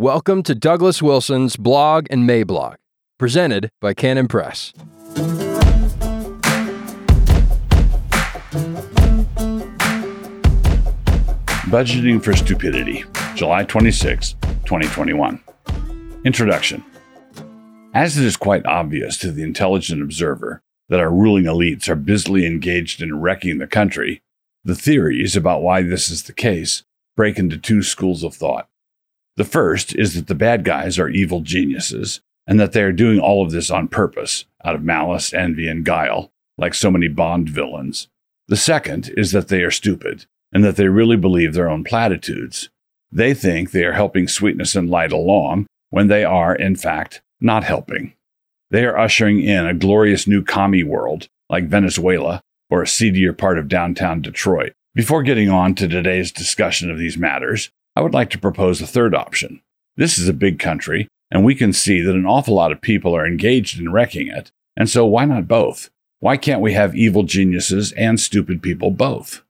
Welcome to Douglas Wilson's Blog and Mayblog, presented by Canon Press. Budgeting for Stupidity, July 26, 2021. Introduction. As it is quite obvious to the intelligent observer that our ruling elites are busily engaged in wrecking the country, the theories about why this is the case break into two schools of thought. The first is that the bad guys are evil geniuses, and that they are doing all of this on purpose, out of malice, envy, and guile, like so many Bond villains. The second is that they are stupid, and that they really believe their own platitudes. They think they are helping sweetness and light along, when they are, in fact, not helping. They are ushering in a glorious new commie world, like Venezuela, or a seedier part of downtown Detroit. Before getting on to today's discussion of these matters, I would like to propose a third option. This is a big country, and we can see that an awful lot of people are engaged in wrecking it, and so why not both? Why can't we have evil geniuses and stupid people both?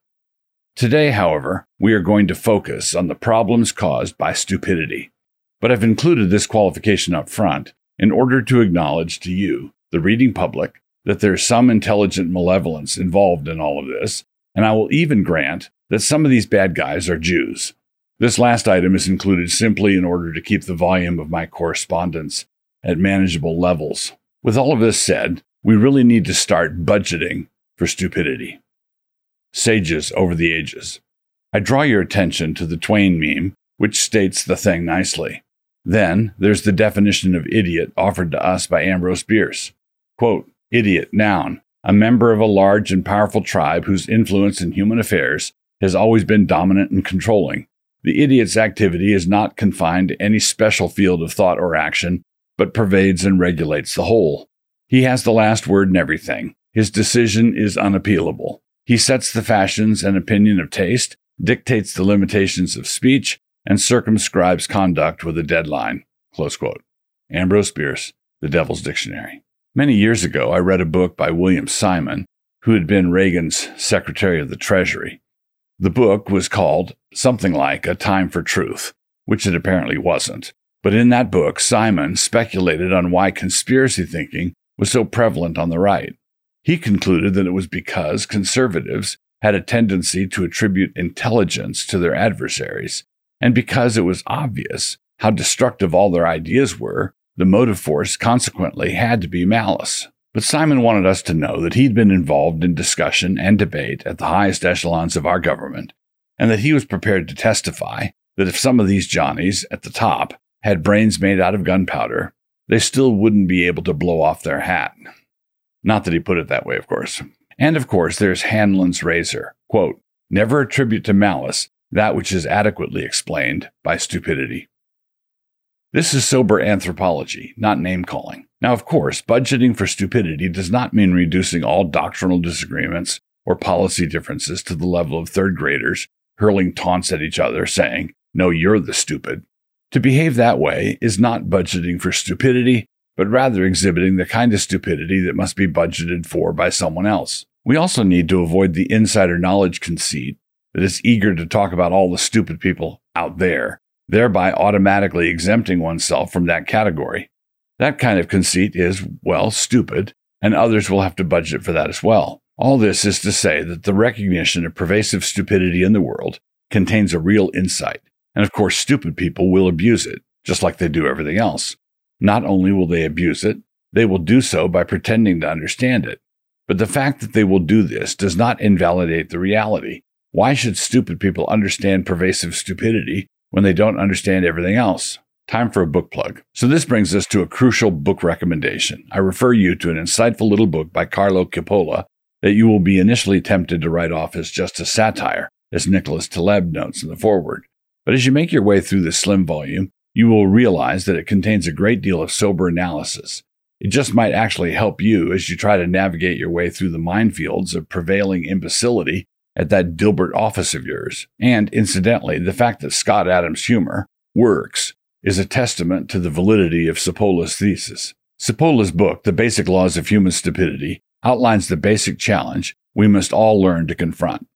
Today, however, we are going to focus on the problems caused by stupidity. But I've included this qualification up front in order to acknowledge to you, the reading public, that there is some intelligent malevolence involved in all of this, and I will even grant that some of these bad guys are Jews. This last item is included simply in order to keep the volume of my correspondence at manageable levels. With all of this said, we really need to start budgeting for stupidity. Sages over the ages. I draw your attention to the Twain meme, which states the thing nicely. Then, there's the definition of idiot offered to us by Ambrose Bierce. Quote, idiot, noun, a member of a large and powerful tribe whose influence in human affairs has always been dominant and controlling. The idiot's activity is not confined to any special field of thought or action, but pervades and regulates the whole. He has the last word in everything. His decision is unappealable. He sets the fashions and opinion of taste, dictates the limitations of speech, and circumscribes conduct with a deadline. Close quote. Ambrose Bierce, The Devil's Dictionary. Many years ago, I read a book by William Simon, who had been Reagan's Secretary of the Treasury. The book was called something like A Time for Truth, which it apparently wasn't. But in that book, Simon speculated on why conspiracy thinking was so prevalent on the right. He concluded that it was because conservatives had a tendency to attribute intelligence to their adversaries, and because it was obvious how destructive all their ideas were, the motive force consequently had to be malice. But Simon wanted us to know that he'd been involved in discussion and debate at the highest echelons of our government, and that he was prepared to testify that if some of these Johnnies at the top had brains made out of gunpowder, they still wouldn't be able to blow off their hat. Not that he put it that way, of course. And of course, there's Hanlon's razor. Quote, never attribute to malice that which is adequately explained by stupidity. This is sober anthropology, not name-calling. Now, of course, budgeting for stupidity does not mean reducing all doctrinal disagreements or policy differences to the level of third graders hurling taunts at each other, saying, no, you're the stupid. To behave that way is not budgeting for stupidity, but rather exhibiting the kind of stupidity that must be budgeted for by someone else. We also need to avoid the insider knowledge conceit that is eager to talk about all the stupid people out there, thereby automatically exempting oneself from that category. That kind of conceit is, well, stupid, and others will have to budget for that as well. All this is to say that the recognition of pervasive stupidity in the world contains a real insight, and of course stupid people will abuse it, just like they do everything else. Not only will they abuse it, they will do so by pretending to understand it. But the fact that they will do this does not invalidate the reality. Why should stupid people understand pervasive stupidity when they don't understand everything else? Time for a book plug. So this brings us to a crucial book recommendation. I refer you to an insightful little book by Carlo Cipolla that you will be initially tempted to write off as just a satire, as Nicholas Taleb notes in the foreword. But as you make your way through this slim volume, you will realize that it contains a great deal of sober analysis. It just might actually help you as you try to navigate your way through the minefields of prevailing imbecility at that Dilbert office of yours. And incidentally, the fact that Scott Adams' humor works is a testament to the validity of Cipolla's thesis. Cipolla's book, The Basic Laws of Human Stupidity, outlines the basic challenge we must all learn to confront.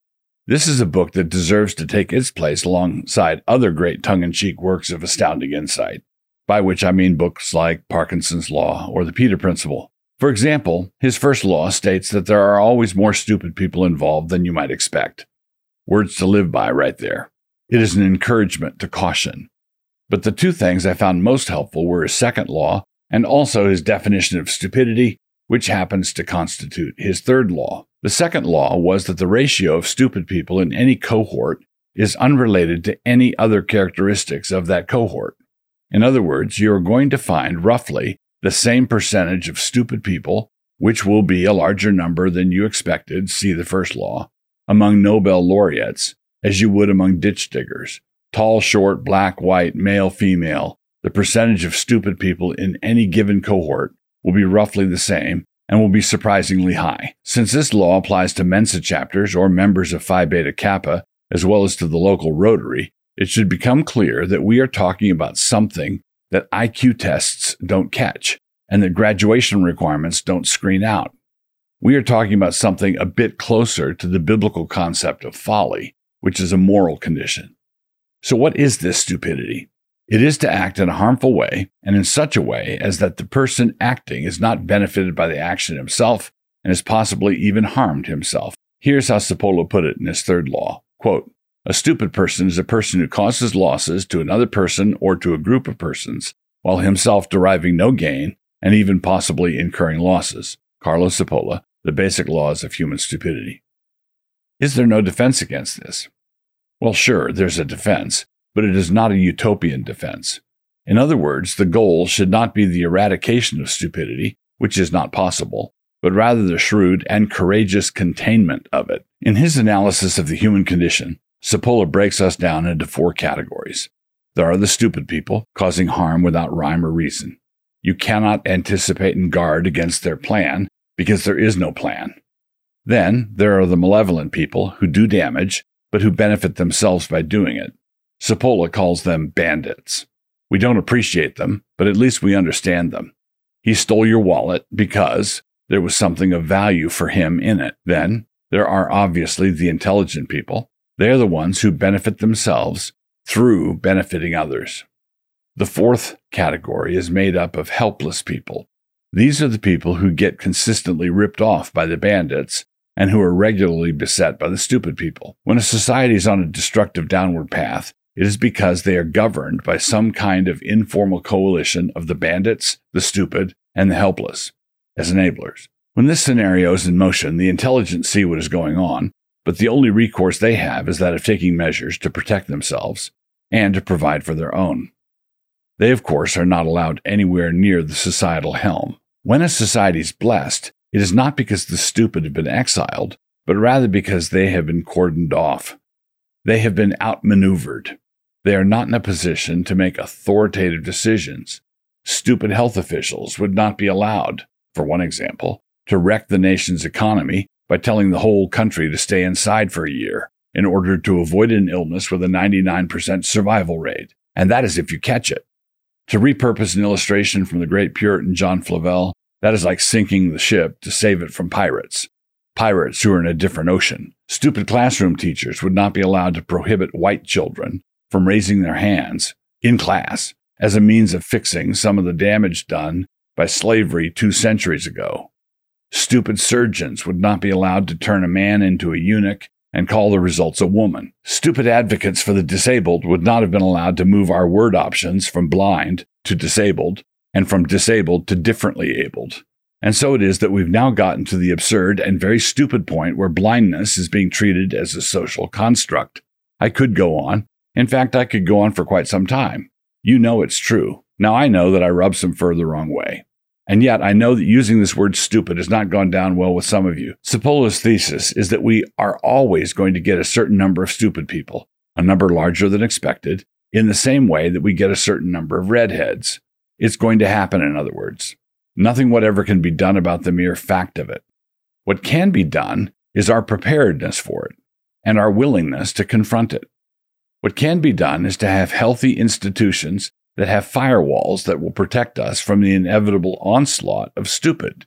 This is a book that deserves to take its place alongside other great tongue-in-cheek works of astounding insight, by which I mean books like Parkinson's Law or The Peter Principle. For example, his first law states that there are always more stupid people involved than you might expect. Words to live by right there. It is an encouragement to caution. But the two things I found most helpful were his second law and also his definition of stupidity, which happens to constitute his third law. The second law was that the ratio of stupid people in any cohort is unrelated to any other characteristics of that cohort. In other words, you are going to find roughly the same percentage of stupid people, which will be a larger number than you expected, see the first law, among Nobel laureates as you would among ditch diggers. Tall, short, black, white, male, female, the percentage of stupid people in any given cohort will be roughly the same and will be surprisingly high. Since this law applies to Mensa chapters or members of Phi Beta Kappa, as well as to the local Rotary, it should become clear that we are talking about something that IQ tests don't catch and that graduation requirements don't screen out. We are talking about something a bit closer to the biblical concept of folly, which is a moral condition. So what is this stupidity? It is to act in a harmful way and in such a way as that the person acting is not benefited by the action himself and has possibly even harmed himself. Here's how Cipolla put it in his third law, quote, "A stupid person is a person who causes losses to another person or to a group of persons, while himself deriving no gain and even possibly incurring losses." Carlo Cipolla, The Basic Laws of Human Stupidity. Is there no defense against this? Well, sure, there's a defense, but it is not a utopian defense. In other words, the goal should not be the eradication of stupidity, which is not possible, but rather the shrewd and courageous containment of it. In his analysis of the human condition, Cipolla breaks us down into four categories. There are the stupid people, causing harm without rhyme or reason. You cannot anticipate and guard against their plan, because there is no plan. Then, there are the malevolent people who do damage, but who benefit themselves by doing it. Cipolla calls them bandits. We don't appreciate them, but at least we understand them. He stole your wallet because there was something of value for him in it. Then, there are obviously the intelligent people. They are the ones who benefit themselves through benefiting others. The fourth category is made up of helpless people. These are the people who get consistently ripped off by the bandits and who are regularly beset by the stupid people. When a society is on a destructive downward path, it is because they are governed by some kind of informal coalition of the bandits, the stupid, and the helpless as enablers. When this scenario is in motion, the intelligent see what is going on, but the only recourse they have is that of taking measures to protect themselves and to provide for their own. They, of course, are not allowed anywhere near the societal helm. When a society is blessed, it is not because the stupid have been exiled, but rather because they have been cordoned off. They have been outmaneuvered. They are not in a position to make authoritative decisions. Stupid health officials would not be allowed, for one example, to wreck the nation's economy by telling the whole country to stay inside for a year in order to avoid an illness with a 99% survival rate, and that is if you catch it. To repurpose an illustration from the great Puritan John Flavel, that is like sinking the ship to save it from pirates. Pirates who are in a different ocean. Stupid classroom teachers would not be allowed to prohibit white children from raising their hands in class as a means of fixing some of the damage done by slavery 2 centuries ago. Stupid surgeons would not be allowed to turn a man into a eunuch and call the results a woman. Stupid advocates for the disabled would not have been allowed to move our word options from blind to disabled and from disabled to differently abled. And so it is that we've now gotten to the absurd and very stupid point where blindness is being treated as a social construct. I could go on. In fact, I could go on for quite some time. You know it's true. Now I know that I rubbed some fur the wrong way. And yet, I know that using this word stupid has not gone down well with some of you. Cipolla's thesis is that we are always going to get a certain number of stupid people, a number larger than expected, in the same way that we get a certain number of redheads. It's going to happen, in other words. Nothing whatever can be done about the mere fact of it. What can be done is our preparedness for it and our willingness to confront it. What can be done is to have healthy institutions that have firewalls that will protect us from the inevitable onslaught of stupid.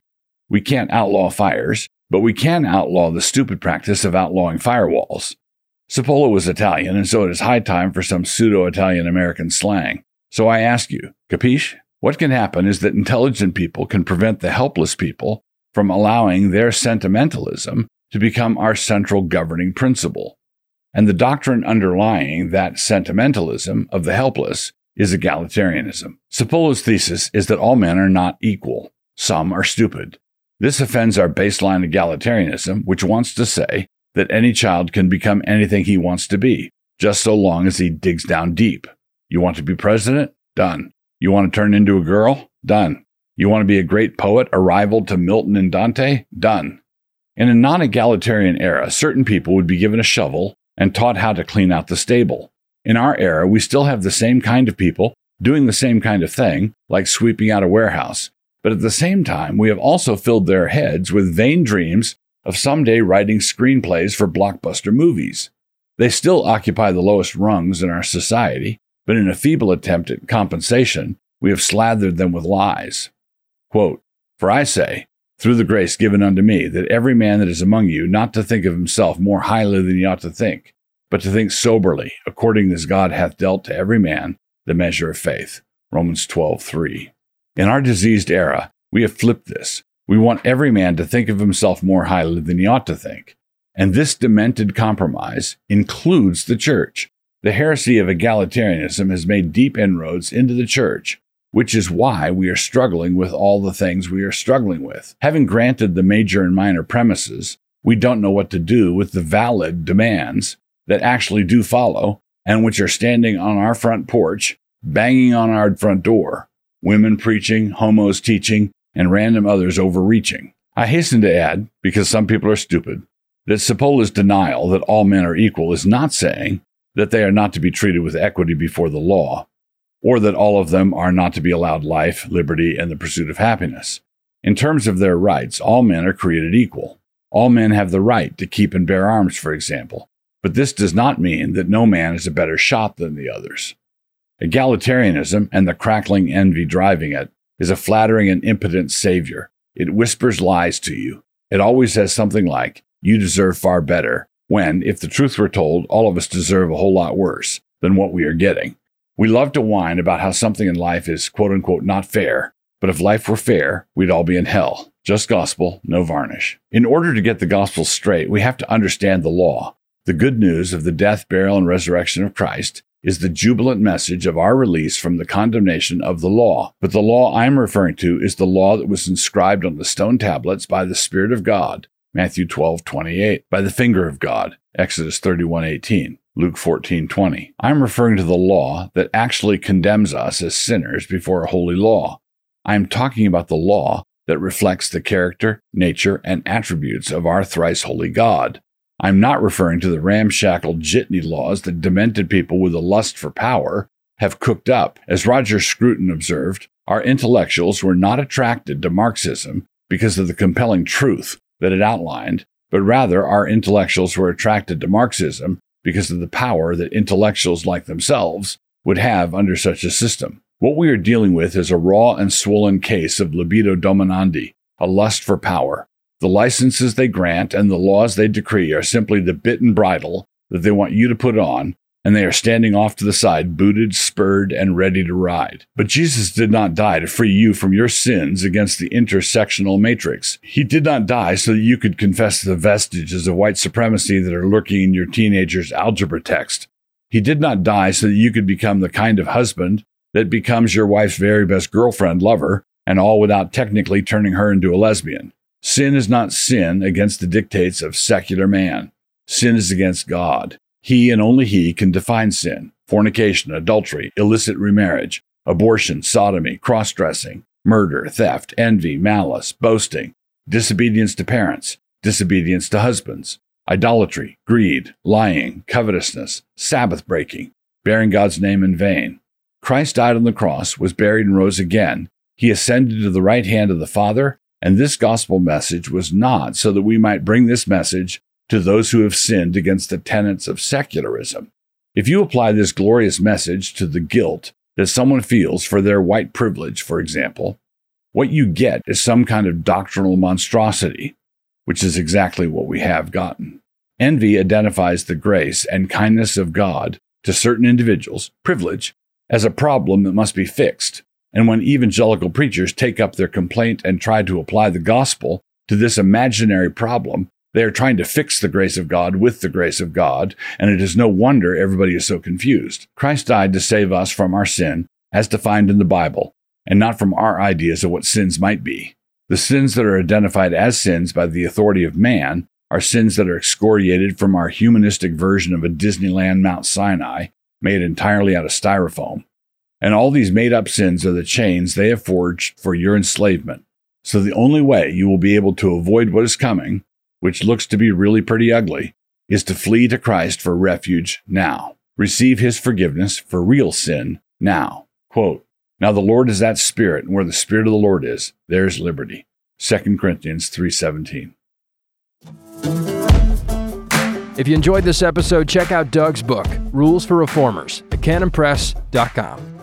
We can't outlaw fires, but we can outlaw the stupid practice of outlawing firewalls. Cipolla was Italian, and so it is high time for some pseudo-Italian-American slang. So I ask you, capiche? What can happen is that intelligent people can prevent the helpless people from allowing their sentimentalism to become our central governing principle. And the doctrine underlying that sentimentalism of the helpless is egalitarianism. Cipolla's thesis is that all men are not equal. Some are stupid. This offends our baseline egalitarianism, which wants to say that any child can become anything he wants to be, just so long as he digs down deep. You want to be president? Done. You want to turn into a girl? Done. You want to be a great poet, a rival to Milton and Dante? Done. In a non-egalitarian era, certain people would be given a shovel and taught how to clean out the stable. In our era, we still have the same kind of people doing the same kind of thing, like sweeping out a warehouse. But at the same time, we have also filled their heads with vain dreams of someday writing screenplays for blockbuster movies. They still occupy the lowest rungs in our society, but in a feeble attempt at compensation, we have slathered them with lies. Quote, "For I say, through the grace given unto me, that every man that is among you not to think of himself more highly than he ought to think, but to think soberly, according as God hath dealt to every man the measure of faith." Romans 12:3. In our diseased era, we have flipped this. We want every man to think of himself more highly than he ought to think. And this demented compromise includes the church. The heresy of egalitarianism has made deep inroads into the church, which is why we are struggling with all the things we are struggling with. Having granted the major and minor premises, we don't know what to do with the valid demands that actually do follow and which are standing on our front porch, banging on our front door. Women preaching, homos teaching, and random others overreaching. I hasten to add, because some people are stupid, that Cipolla's denial that all men are equal is not saying that they are not to be treated with equity before the law, or that all of them are not to be allowed life, liberty, and the pursuit of happiness. In terms of their rights, all men are created equal. All men have the right to keep and bear arms, for example, but this does not mean that no man is a better shot than the others. Egalitarianism, and the crackling envy driving it, is a flattering and impotent savior. It whispers lies to you. It always says something like, "You deserve far better," when, if the truth were told, all of us deserve a whole lot worse than what we are getting. We love to whine about how something in life is quote-unquote not fair, but if life were fair, we'd all be in hell. Just gospel, no varnish. In order to get the gospel straight, we have to understand the law. The good news of the death, burial, and resurrection of Christ is the jubilant message of our release from the condemnation of the law. But the law I'm referring to is the law that was inscribed on the stone tablets by the Spirit of God, Matthew 12:28, by the finger of God, Exodus 31:18, Luke 14:20. I'm referring to the law that actually condemns us as sinners before a holy law. I'm talking about the law that reflects the character, nature, and attributes of our thrice holy God. I'm not referring to the ramshackle jitney laws that demented people with a lust for power have cooked up. As Roger Scruton observed, our intellectuals were not attracted to Marxism because of the compelling truth that it outlined, but rather our intellectuals were attracted to Marxism because of the power that intellectuals like themselves would have under such a system. What we are dealing with is a raw and swollen case of libido dominandi, a lust for power. The licenses they grant and the laws they decree are simply the bit and bridle that they want you to put on, and they are standing off to the side, booted, spurred, and ready to ride. But Jesus did not die to free you from your sins against the intersectional matrix. He did not die so that you could confess the vestiges of white supremacy that are lurking in your teenager's algebra text. He did not die so that you could become the kind of husband that becomes your wife's very best girlfriend lover, and all without technically turning her into a lesbian. Sin is not sin against the dictates of secular man. Sin is against God. He and only He can define sin: fornication, adultery, illicit remarriage, abortion, sodomy, cross-dressing, murder, theft, envy, malice, boasting, disobedience to parents, disobedience to husbands, idolatry, greed, lying, covetousness, Sabbath-breaking, bearing God's name in vain. Christ died on the cross, was buried, and rose again. He ascended to the right hand of the Father, and this gospel message was not so that we might bring this message to those who have sinned against the tenets of secularism. If you apply this glorious message to the guilt that someone feels for their white privilege, for example, what you get is some kind of doctrinal monstrosity, which is exactly what we have gotten. Envy identifies the grace and kindness of God to certain individuals, privilege, as a problem that must be fixed, and when evangelical preachers take up their complaint and try to apply the gospel to this imaginary problem, they are trying to fix the grace of God with the grace of God, and it is no wonder everybody is so confused. Christ died to save us from our sin, as defined in the Bible, and not from our ideas of what sins might be. The sins that are identified as sins by the authority of man are sins that are excoriated from our humanistic version of a Disneyland Mount Sinai, made entirely out of styrofoam. And all these made-up sins are the chains they have forged for your enslavement. So the only way you will be able to avoid what is coming, which looks to be really pretty ugly, is to flee to Christ for refuge now. Receive his forgiveness for real sin now. Quote, "Now the Lord is that Spirit, and where the Spirit of the Lord is, there is liberty." 2 Corinthians 3:17. If you enjoyed this episode, check out Doug's book, Rules for Reformers, at canonpress.com.